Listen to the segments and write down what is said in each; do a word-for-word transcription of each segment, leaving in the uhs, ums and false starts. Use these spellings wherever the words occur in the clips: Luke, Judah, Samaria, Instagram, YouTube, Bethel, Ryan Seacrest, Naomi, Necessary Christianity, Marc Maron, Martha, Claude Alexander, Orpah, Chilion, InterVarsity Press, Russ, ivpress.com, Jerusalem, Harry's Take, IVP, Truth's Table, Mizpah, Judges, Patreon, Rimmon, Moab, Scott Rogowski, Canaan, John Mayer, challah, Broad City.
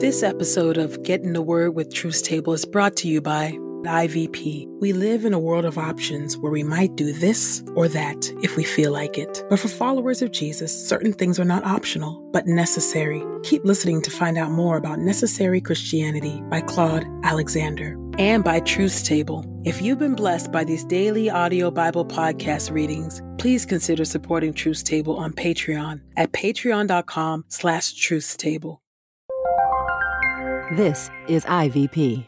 This episode of Getting the Word with Truth's Table is brought to you by I V P. We live in a world of options where we might do this or that if we feel like it. But for followers of Jesus, certain things are not optional, but necessary. Keep listening to find out more about Necessary Christianity by Claude Alexander and by Truth's Table. If you've been blessed by these daily audio Bible podcast readings, please consider supporting Truth's Table on Patreon at patreon.com slash Truth's Table. This is I V P.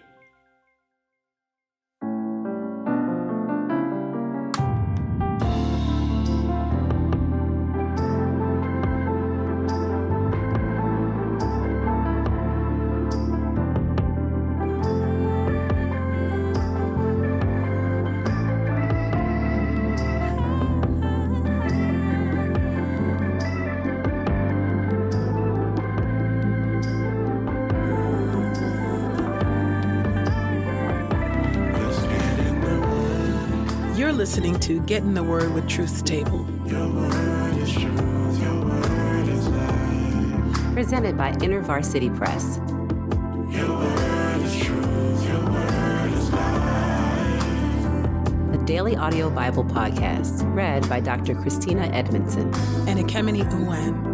Listening to Getting the Word with Truth's Table. Your word is truth, your word is life. Presented by InterVarsity Press. Your word is truth, your word is life. A daily audio Bible podcast read by Doctor Christina Edmondson and Ekemini Uwan.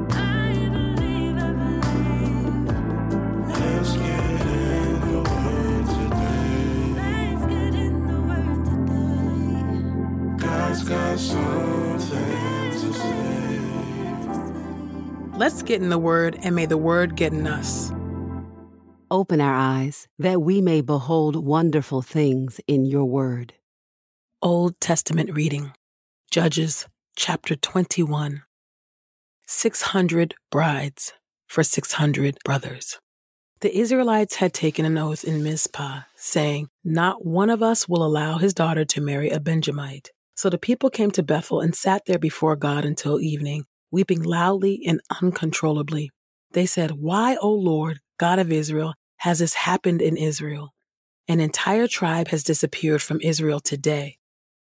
Let's get in the Word, and may the Word get in us. Open our eyes, that we may behold wonderful things in your Word. Old Testament reading, Judges chapter twenty-one. six hundred brides for six hundred brothers. The Israelites had taken an oath in Mizpah, saying, "Not one of us will allow his daughter to marry a Benjamite." So the people came to Bethel and sat there before God until evening, weeping loudly and uncontrollably. They said, "Why, O Lord, God of Israel, has this happened in Israel? An entire tribe has disappeared from Israel today."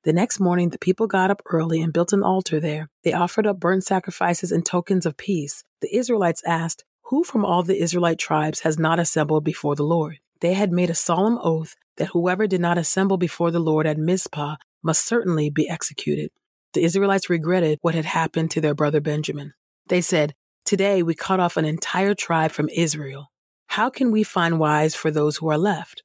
The next morning, the people got up early and built an altar there. They offered up burnt sacrifices and tokens of peace. The Israelites asked, "Who from all the Israelite tribes has not assembled before the Lord?" They had made a solemn oath that whoever did not assemble before the Lord at Mizpah must certainly be executed. The Israelites regretted what had happened to their brother Benjamin. They said, "Today we cut off an entire tribe from Israel. How can we find wives for those who are left?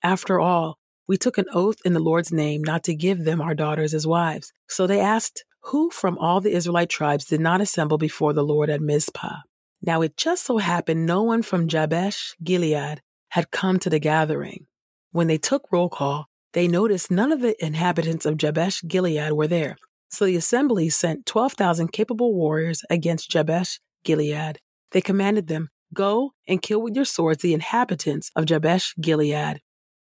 After all, we took an oath in the Lord's name not to give them our daughters as wives." So they asked, "Who from all the Israelite tribes did not assemble before the Lord at Mizpah?" Now it just so happened no one from Jabesh Gilead had come to the gathering. When they took roll call, they noticed none of the inhabitants of Jabesh Gilead were there. So the assembly sent twelve thousand capable warriors against Jabesh Gilead. They commanded them, "Go and kill with your swords the inhabitants of Jabesh Gilead,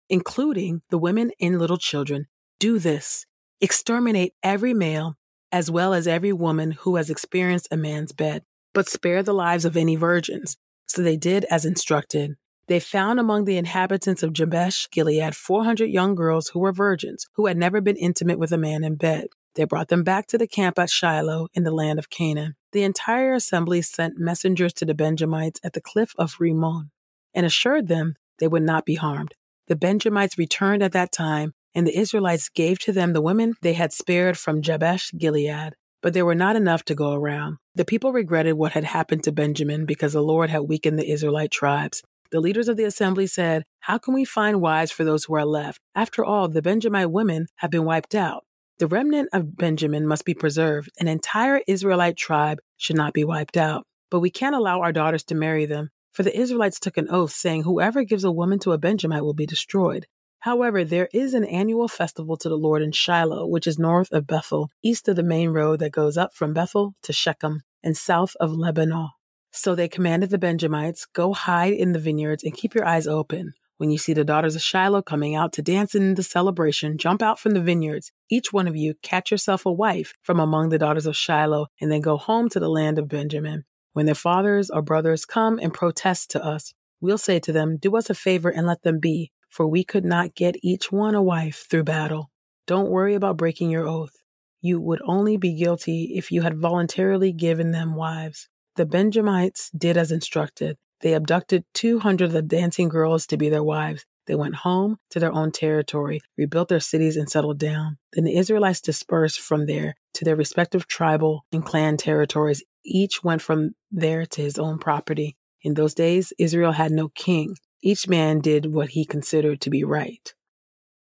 including the women and little children. Do this. Exterminate every male as well as every woman who has experienced a man's bed, but spare the lives of any virgins." So they did as instructed. They found among the inhabitants of Jabesh Gilead four hundred young girls who were virgins, who had never been intimate with a man in bed. They brought them back to the camp at Shiloh in the land of Canaan. The entire assembly sent messengers to the Benjamites at the cliff of Rimmon and assured them they would not be harmed. The Benjamites returned at that time, and the Israelites gave to them the women they had spared from Jabesh Gilead, but there were not enough to go around. The people regretted what had happened to Benjamin because the Lord had weakened the Israelite tribes. The leaders of the assembly said, "How can we find wives for those who are left? After all, the Benjamite women have been wiped out. The remnant of Benjamin must be preserved. An entire Israelite tribe should not be wiped out. But we can't allow our daughters to marry them, for the Israelites took an oath saying whoever gives a woman to a Benjamite will be destroyed." However, there is an annual festival to the Lord in Shiloh, which is north of Bethel, east of the main road that goes up from Bethel to Shechem, and south of Lebanon. So they commanded the Benjamites, "Go hide in the vineyards and keep your eyes open. When you see the daughters of Shiloh coming out to dance in the celebration, jump out from the vineyards. Each one of you catch yourself a wife from among the daughters of Shiloh, and then go home to the land of Benjamin. When their fathers or brothers come and protest to us, we'll say to them, 'Do us a favor and let them be, for we could not get each one a wife through battle.' Don't worry about breaking your oath. You would only be guilty if you had voluntarily given them wives." The Benjamites did as instructed. They abducted two hundred of the dancing girls to be their wives. They went home to their own territory, rebuilt their cities, and settled down. Then the Israelites dispersed from there to their respective tribal and clan territories. Each went from there to his own property. In those days, Israel had no king. Each man did what he considered to be right.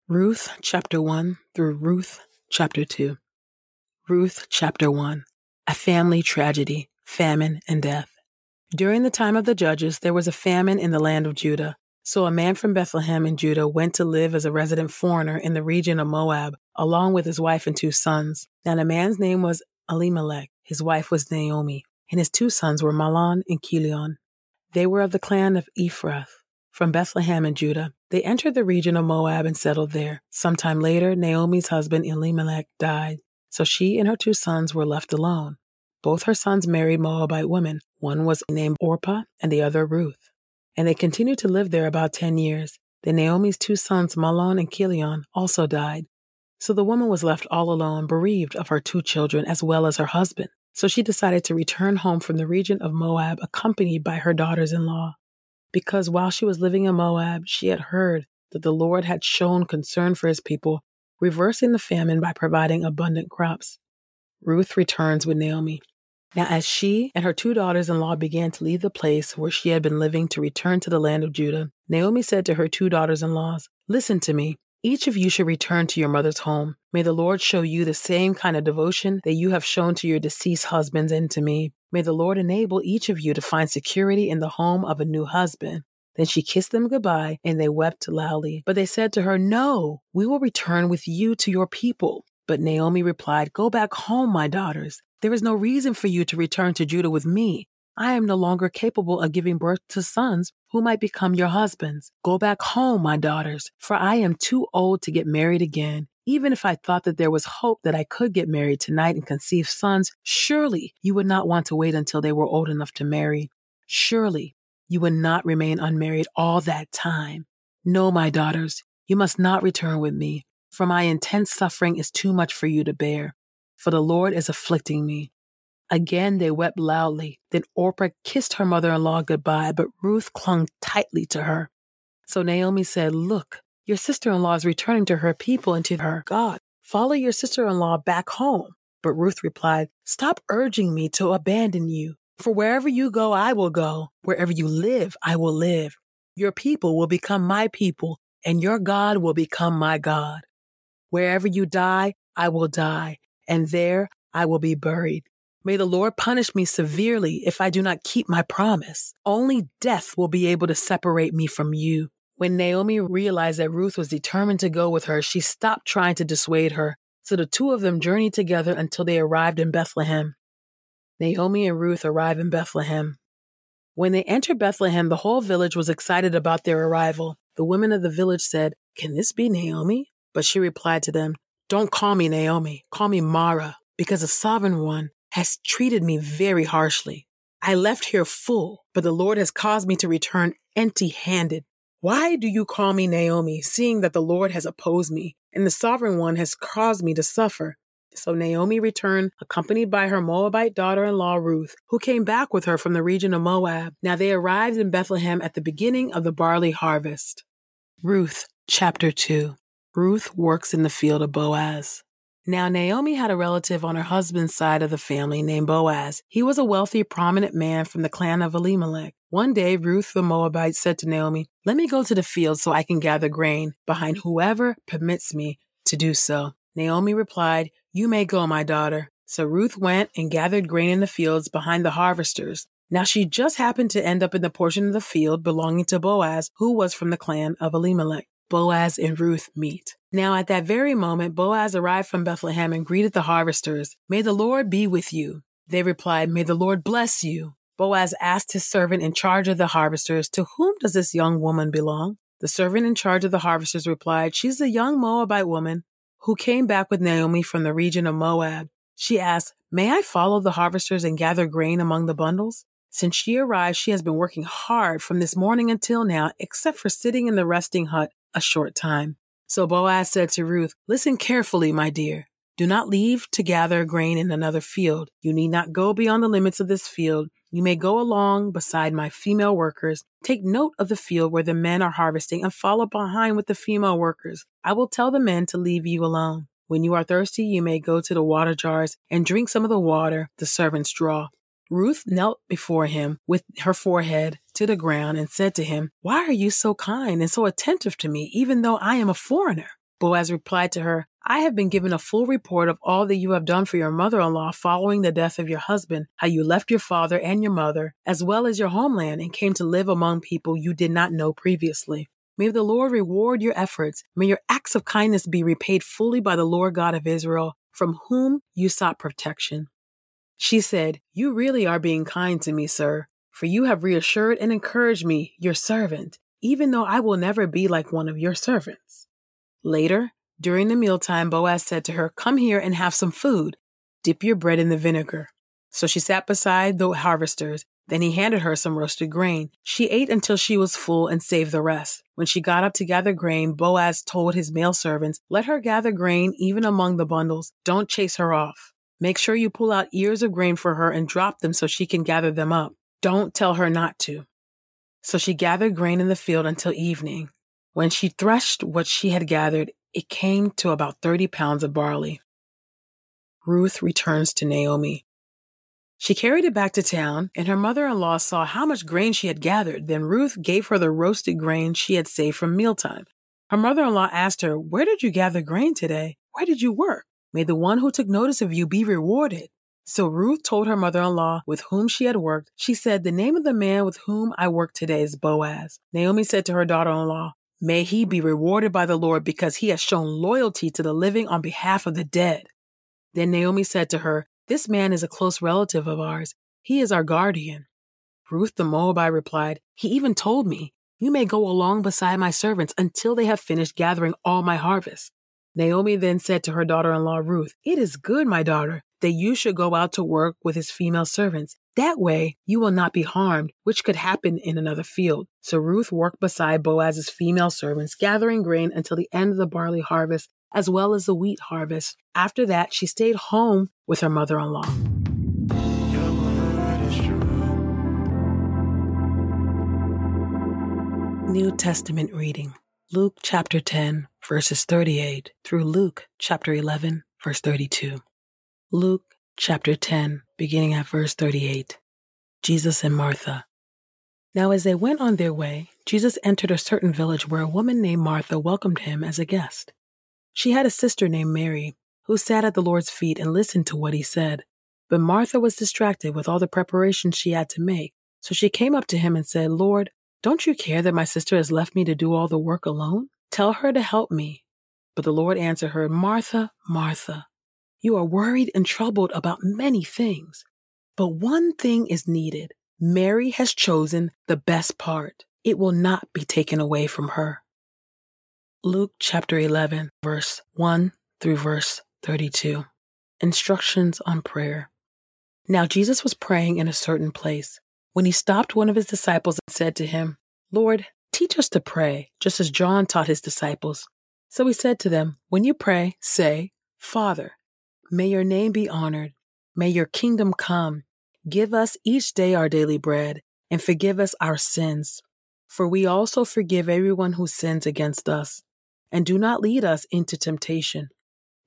Ruth chapter one through Ruth chapter two. Ruth chapter one. A family tragedy, famine, and death. During the time of the Judges, there was a famine in the land of Judah. So a man from Bethlehem in Judah went to live as a resident foreigner in the region of Moab, along with his wife and two sons. Now the man's name was Elimelech, his wife was Naomi, and his two sons were Mahlon and Chilion. They were of the clan of Ephrath, from Bethlehem in Judah. They entered the region of Moab and settled there. Sometime later, Naomi's husband Elimelech died, so she and her two sons were left alone. Both her sons married Moabite women. One was named Orpah and the other Ruth. And they continued to live there about ten years. Then Naomi's two sons, Mahlon and Chilion, also died. So the woman was left all alone, bereaved of her two children as well as her husband. So she decided to return home from the region of Moab, accompanied by her daughters-in-law. Because while she was living in Moab, she had heard that the Lord had shown concern for his people, reversing the famine by providing abundant crops. Ruth returns with Naomi. Now, as she and her two daughters-in-law began to leave the place where she had been living to return to the land of Judah, Naomi said to her two daughters-in-laws, "Listen to me. Each of you should return to your mother's home. May the Lord show you the same kind of devotion that you have shown to your deceased husbands and to me. May the Lord enable each of you to find security in the home of a new husband." Then she kissed them goodbye, and they wept loudly. But they said to her, "No, we will return with you to your people." But Naomi replied, "Go back home, my daughters. There is no reason for you to return to Judah with me. I am no longer capable of giving birth to sons who might become your husbands. Go back home, my daughters, for I am too old to get married again. Even if I thought that there was hope that I could get married tonight and conceive sons, surely you would not want to wait until they were old enough to marry. Surely you would not remain unmarried all that time. No, my daughters, you must not return with me, for my intense suffering is too much for you to bear, for the Lord is afflicting me." Again they wept loudly. Then Orpah kissed her mother-in-law goodbye, but Ruth clung tightly to her. So Naomi said, "Look, your sister-in-law is returning to her people and to her God. Follow your sister-in-law back home." But Ruth replied, "Stop urging me to abandon you, for wherever you go, I will go. Wherever you live, I will live. Your people will become my people, and your God will become my God. Wherever you die, I will die, and there I will be buried. May the Lord punish me severely if I do not keep my promise. Only death will be able to separate me from you." When Naomi realized that Ruth was determined to go with her, she stopped trying to dissuade her. So the two of them journeyed together until they arrived in Bethlehem. Naomi and Ruth arrive in Bethlehem. When they entered Bethlehem, the whole village was excited about their arrival. The women of the village said, "Can this be Naomi?" But she replied to them, "Don't call me Naomi, call me Mara, because the Sovereign One has treated me very harshly. I left here full, but the Lord has caused me to return empty-handed. Why do you call me Naomi, seeing that the Lord has opposed me, and the Sovereign One has caused me to suffer?" So Naomi returned, accompanied by her Moabite daughter-in-law Ruth, who came back with her from the region of Moab. Now they arrived in Bethlehem at the beginning of the barley harvest. Ruth chapter two. Ruth works in the field of Boaz. Now Naomi had a relative on her husband's side of the family named Boaz. He was a wealthy, prominent man from the clan of Elimelech. One day, Ruth the Moabite said to Naomi, "Let me go to the field so I can gather grain behind whoever permits me to do so." Naomi replied, "You may go, my daughter." So Ruth went and gathered grain in the fields behind the harvesters. Now she just happened to end up in the portion of the field belonging to Boaz, who was from the clan of Elimelech. Boaz and Ruth meet. Now at that very moment, Boaz arrived from Bethlehem and greeted the harvesters. "May the Lord be with you." They replied, "May the Lord bless you." Boaz asked his servant in charge of the harvesters, "To whom does this young woman belong?" The servant in charge of the harvesters replied, "She's a young Moabite woman who came back with Naomi from the region of Moab." She asked, "May I follow the harvesters and gather grain among the bundles? Since she arrived, she has been working hard from this morning until now, except for sitting in the resting hut a short time." So Boaz said to Ruth, "Listen carefully, my dear. Do not leave to gather grain in another field. You need not go beyond the limits of this field. You may go along beside my female workers, take note of the field where the men are harvesting, and follow behind with the female workers. I will tell the men to leave you alone. When you are thirsty, you may go to the water jars and drink some of the water the servants draw." Ruth knelt before him with her forehead to the ground and said to him, "Why are you so kind and so attentive to me, even though I am a foreigner?" Boaz replied to her, "I have been given a full report of all that you have done for your mother-in-law following the death of your husband, how you left your father and your mother, as well as your homeland, and came to live among people you did not know previously. May the Lord reward your efforts. May your acts of kindness be repaid fully by the Lord God of Israel, from whom you sought protection." She said, "You really are being kind to me, sir, for you have reassured and encouraged me, your servant, even though I will never be like one of your servants." Later, during the mealtime, Boaz said to her, "Come here and have some food. Dip your bread in the vinegar." So she sat beside the harvesters. Then he handed her some roasted grain. She ate until she was full and saved the rest. When she got up to gather grain, Boaz told his male servants, "Let her gather grain even among the bundles. Don't chase her off. Make sure you pull out ears of grain for her and drop them so she can gather them up. Don't tell her not to." So she gathered grain in the field until evening. When she threshed what she had gathered, it came to about thirty pounds of barley. Ruth returns to Naomi. She carried it back to town, and her mother-in-law saw how much grain she had gathered. Then Ruth gave her the roasted grain she had saved from mealtime. Her mother-in-law asked her, "Where did you gather grain today? Where did you work? May the one who took notice of you be rewarded." So Ruth told her mother-in-law with whom she had worked. She said, "The name of the man with whom I work today is Boaz." Naomi said to her daughter-in-law, "May he be rewarded by the Lord because he has shown loyalty to the living on behalf of the dead." Then Naomi said to her, "This man is a close relative of ours. He is our guardian." Ruth the Moabite replied, "He even told me, 'You may go along beside my servants until they have finished gathering all my harvest.'" Naomi then said to her daughter-in-law Ruth, "It is good, my daughter, that you should go out to work with his female servants. That way, you will not be harmed, which could happen in another field." So Ruth worked beside Boaz's female servants, gathering grain until the end of the barley harvest, as well as the wheat harvest. After that, she stayed home with her mother-in-law. Your word is true. New Testament reading, Luke chapter ten, verses thirty-eight through Luke chapter eleven, verse thirty-two. Luke chapter ten, beginning at verse thirty-eight. Jesus and Martha. Now as they went on their way, Jesus entered a certain village where a woman named Martha welcomed him as a guest. She had a sister named Mary, who sat at the Lord's feet and listened to what he said. But Martha was distracted with all the preparations she had to make. So she came up to him and said, "Lord, don't you care that my sister has left me to do all the work alone? Tell her to help me." But the Lord answered her, "Martha, Martha, you are worried and troubled about many things, but one thing is needed. Mary has chosen the best part. It will not be taken away from her." Luke chapter eleven, verse one through verse thirty-two. Instructions on prayer. Now Jesus was praying in a certain place when he stopped one of his disciples and said to him, "Lord, teach us to pray, just as John taught his disciples." So he said to them, "When you pray, say, 'Father, may your name be honored. May your kingdom come. Give us each day our daily bread, and forgive us our sins. For we also forgive everyone who sins against us. And do not lead us into temptation.'"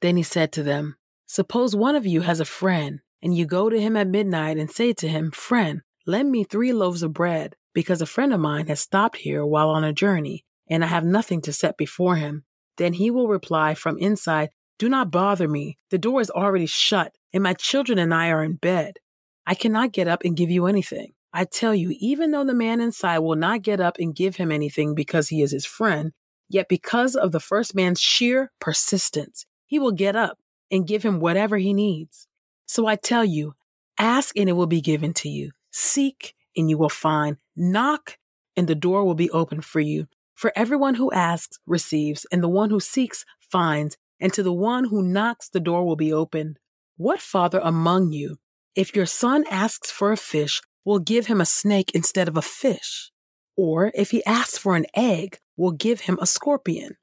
Then he said to them, "Suppose one of you has a friend, and you go to him at midnight and say to him, 'Friend, lend me three loaves of bread, because a friend of mine has stopped here while on a journey, and I have nothing to set before him.' Then he will reply from inside, 'Do not bother me. The door is already shut, and my children and I are in bed. I cannot get up and give you anything.' I tell you, even though the man inside will not get up and give him anything because he is his friend, yet because of the first man's sheer persistence, he will get up and give him whatever he needs. So I tell you, ask and it will be given to you. Seek and you will find. Knock and the door will be opened for you. For everyone who asks receives, and the one who seeks finds, and to the one who knocks, the door will be opened. What father among you, if your son asks for a fish, will give him a snake instead of a fish? Or if he asks for an egg, will give him a scorpion?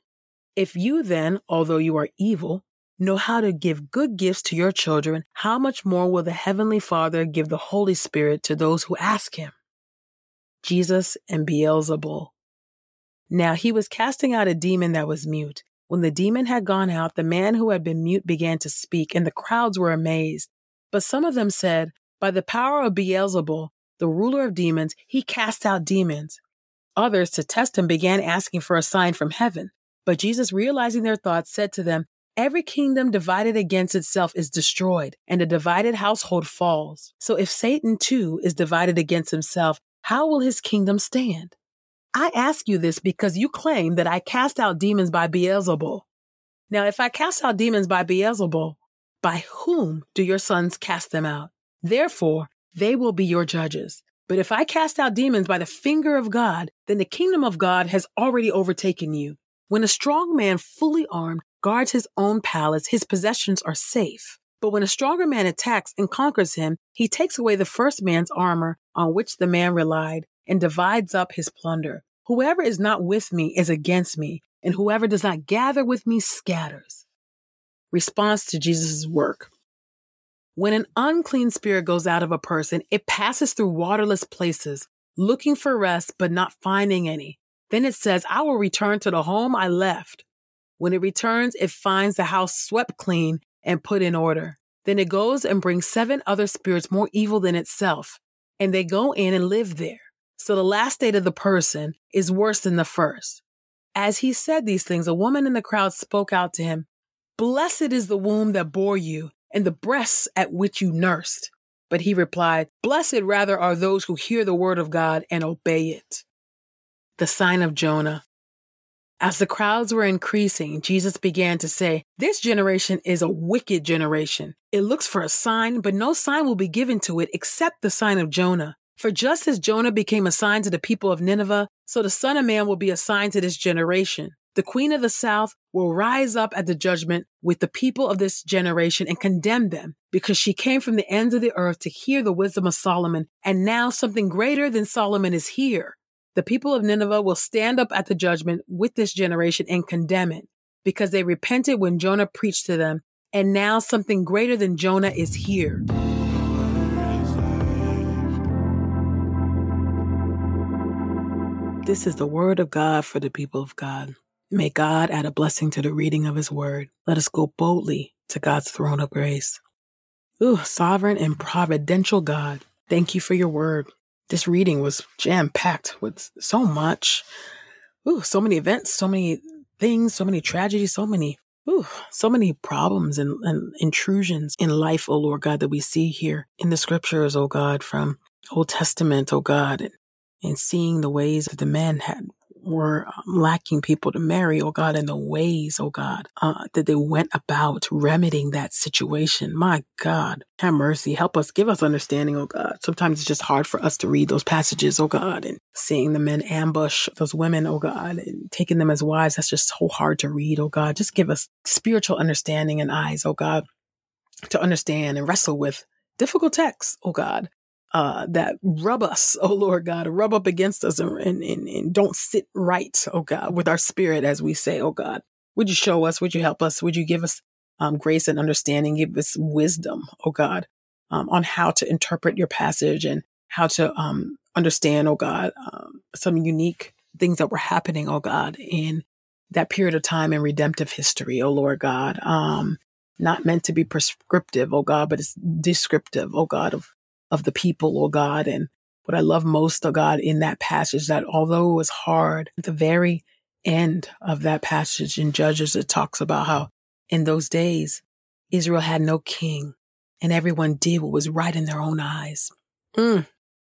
If you then, although you are evil, know how to give good gifts to your children, how much more will the Heavenly Father give the Holy Spirit to those who ask him? Jesus and Beelzebul. Now he was casting out a demon that was mute. When the demon had gone out, the man who had been mute began to speak, and the crowds were amazed. But some of them said, by the power of Beelzebul, the ruler of demons, he casts out demons. Others, to test him, began asking for a sign from heaven. But Jesus, realizing their thoughts, said to them, every kingdom divided against itself is destroyed, and a divided household falls. So if Satan too is divided against himself, how will his kingdom stand? I ask you this because you claim that I cast out demons by Beelzebul. Now, if I cast out demons by Beelzebul, by whom do your sons cast them out? Therefore, they will be your judges. But if I cast out demons by the finger of God, then the kingdom of God has already overtaken you. When a strong man, fully armed, guards his own palace, his possessions are safe. But when a stronger man attacks and conquers him, he takes away the first man's armor on which the man relied and divides up his plunder. Whoever is not with me is against me, and whoever does not gather with me scatters. Response to Jesus' work. When an unclean spirit goes out of a person, it passes through waterless places, looking for rest but not finding any. Then it says, I will return to the home I left. When it returns, it finds the house swept clean and put in order. Then it goes and brings seven other spirits more evil than itself, and they go in and live there. So the last state of the person is worse than the first. As he said these things, a woman in the crowd spoke out to him, blessed is the womb that bore you and the breasts at which you nursed. But he replied, blessed rather are those who hear the word of God and obey it. The sign of Jonah. As the crowds were increasing, Jesus began to say, this generation is a wicked generation. It looks for a sign, but no sign will be given to it except the sign of Jonah. For just as Jonah became a sign to the people of Nineveh, so the Son of Man will be a sign to this generation. The Queen of the South will rise up at the judgment with the people of this generation and condemn them, because she came from the ends of the earth to hear the wisdom of Solomon, and now something greater than Solomon is here. The people of Nineveh will stand up at the judgment with this generation and condemn it, because they repented when Jonah preached to them, and now something greater than Jonah is here. This is the word of God for the people of God. May God add a blessing to the reading of his word. Let us go boldly to God's throne of grace. Ooh, sovereign and providential God, thank you for your word. This reading was jam-packed with so much, ooh, so many events, so many things, so many tragedies, so many, ooh, so many problems and, and intrusions in life, oh Lord God, that we see here in the scriptures, oh God, from Old Testament, oh God, and, and seeing the ways that the men had were lacking people to marry, oh God, and the ways, oh God, uh, that they went about remedying that situation. My God, have mercy. Help us. Give us understanding, oh God. Sometimes it's just hard for us to read those passages, oh God, and seeing the men ambush those women, oh God, and taking them as wives. That's just so hard to read, oh God. Just give us spiritual understanding and eyes, oh God, to understand and wrestle with difficult texts, oh God. Uh, that rub us, oh Lord God, rub up against us and, and, and don't sit right, oh God, with our spirit as we say, oh God, would you show us, would you help us, would you give us um, grace and understanding, give us wisdom, oh God, um, on how to interpret your passage and how to um, understand, oh God, um, some unique things that were happening, oh God, in that period of time in redemptive history, oh Lord God, um, not meant to be prescriptive, oh God, but it's descriptive, oh God, of of the people, oh God. And what I love most, oh God, in that passage, that although it was hard, at the very end of that passage in Judges, it talks about how in those days, Israel had no king and everyone did what was right in their own eyes. Mm.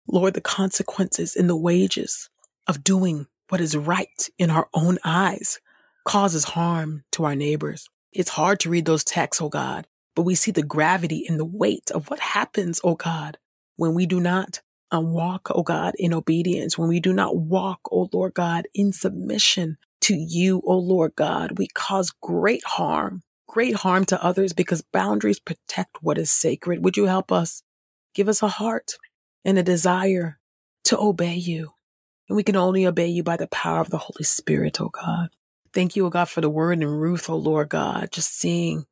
Lord, the consequences and the wages of doing what is right in our own eyes causes harm to our neighbors. It's hard to read those texts, oh God, but we see the gravity and the weight of what happens, oh God, when we do not um, walk, oh God, in obedience, when we do not walk, oh Lord God, in submission to you, oh Lord God, we cause great harm, great harm to others because boundaries protect what is sacred. Would you help us? Give us a heart and a desire to obey you. And we can only obey you by the power of the Holy Spirit, oh God. Thank you, oh God, for the word in Ruth, oh Lord God, just seeing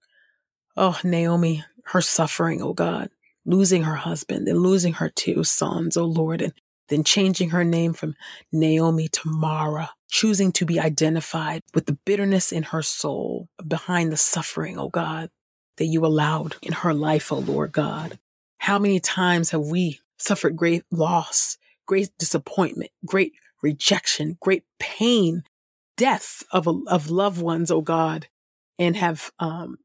Oh, Naomi, her suffering, oh God, losing her husband and losing her two sons, oh Lord, and then changing her name from Naomi to Mara, choosing to be identified with the bitterness in her soul behind the suffering, oh God, that you allowed in her life, oh Lord God. How many times have we suffered great loss, great disappointment, great rejection, great pain, death of of loved ones, oh God, and have um,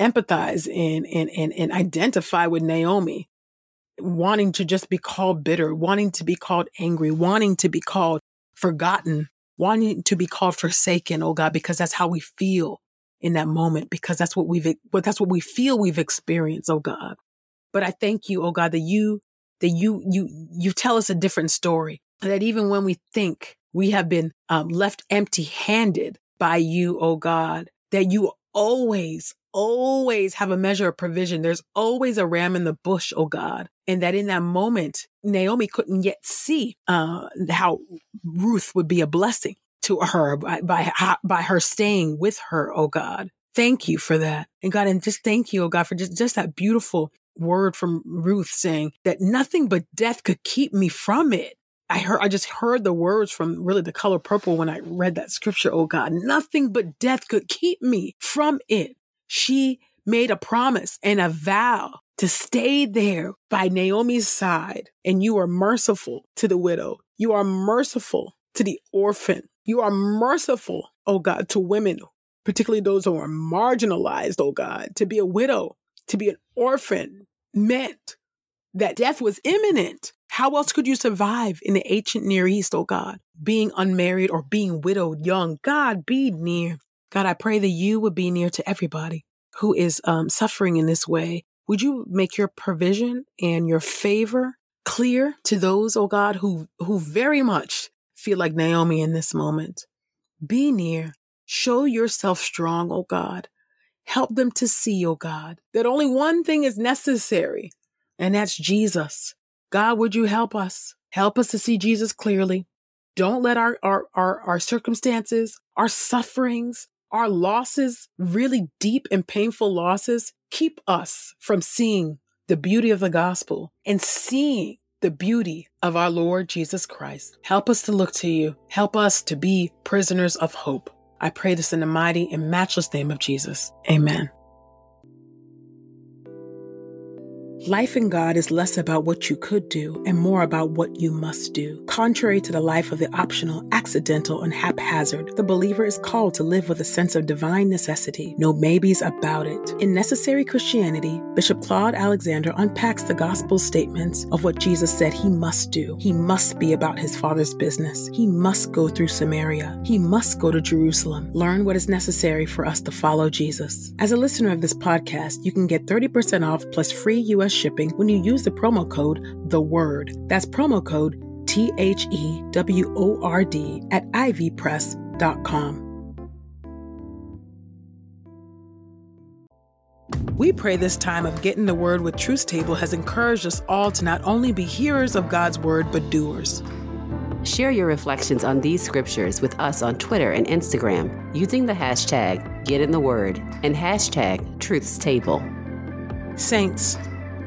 empathized and, and, and, and identify with Naomi, wanting to just be called bitter, wanting to be called angry, wanting to be called forgotten, wanting to be called forsaken, oh God, because that's how we feel in that moment, because that's what we've, that's what we feel we've experienced, oh God. But I thank you, oh God, that you, that you, you, you tell us a different story, that even when we think we have been um, left empty handed by you, oh God, that you always, always have a measure of provision. There's always a ram in the bush, oh God. And that in that moment, Naomi couldn't yet see uh, how Ruth would be a blessing to her by, by, by her staying with her, oh God. Thank you for that. And God, and just thank you, oh God, for just, just that beautiful word from Ruth saying that nothing but death could keep me from it. I heard, I just heard the words from really The Color Purple when I read that scripture. Oh God, nothing but death could keep me from it. She made a promise and a vow to stay there by Naomi's side. And you are merciful to the widow. You are merciful to the orphan. You are merciful, oh God, to women, particularly those who are marginalized, oh God. To be a widow, to be an orphan meant that death was imminent. How else could you survive in the ancient Near East, oh God, being unmarried or being widowed young? God, be near. God, I pray that you would be near to everybody who is um, suffering in this way. Would you make your provision and your favor clear to those, oh God, who, who very much feel like Naomi in this moment? Be near. Show yourself strong, oh God. Help them to see, oh God, that only one thing is necessary, and that's Jesus. God, would you help us? Help us to see Jesus clearly. Don't let our, our, our, our circumstances, our sufferings, our losses, really deep and painful losses, keep us from seeing the beauty of the gospel and seeing the beauty of our Lord Jesus Christ. Help us to look to you. Help us to be prisoners of hope. I pray this in the mighty and matchless name of Jesus. Amen. Life in God is less about what you could do and more about what you must do. Contrary to the life of the optional, accidental, and haphazard, the believer is called to live with a sense of divine necessity. No maybes about it. In Necessary Christianity, Bishop Claude Alexander unpacks the gospel statements of what Jesus said he must do. He must be about his Father's business. He must go through Samaria. He must go to Jerusalem. Learn what is necessary for us to follow Jesus. As a listener of this podcast, you can get thirty percent off plus free U S shipping when you use the promo code THEWORD. That's promo code T H E W O R D at I V press dot com. We pray this time of Getting the Word with Truth's Table has encouraged us all to not only be hearers of God's Word, but doers. Share your reflections on these scriptures with us on Twitter and Instagram using the hashtag GetInTheWord and hashtag Truth's Table. Saints,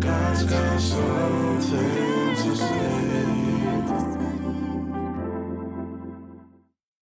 Got something to say.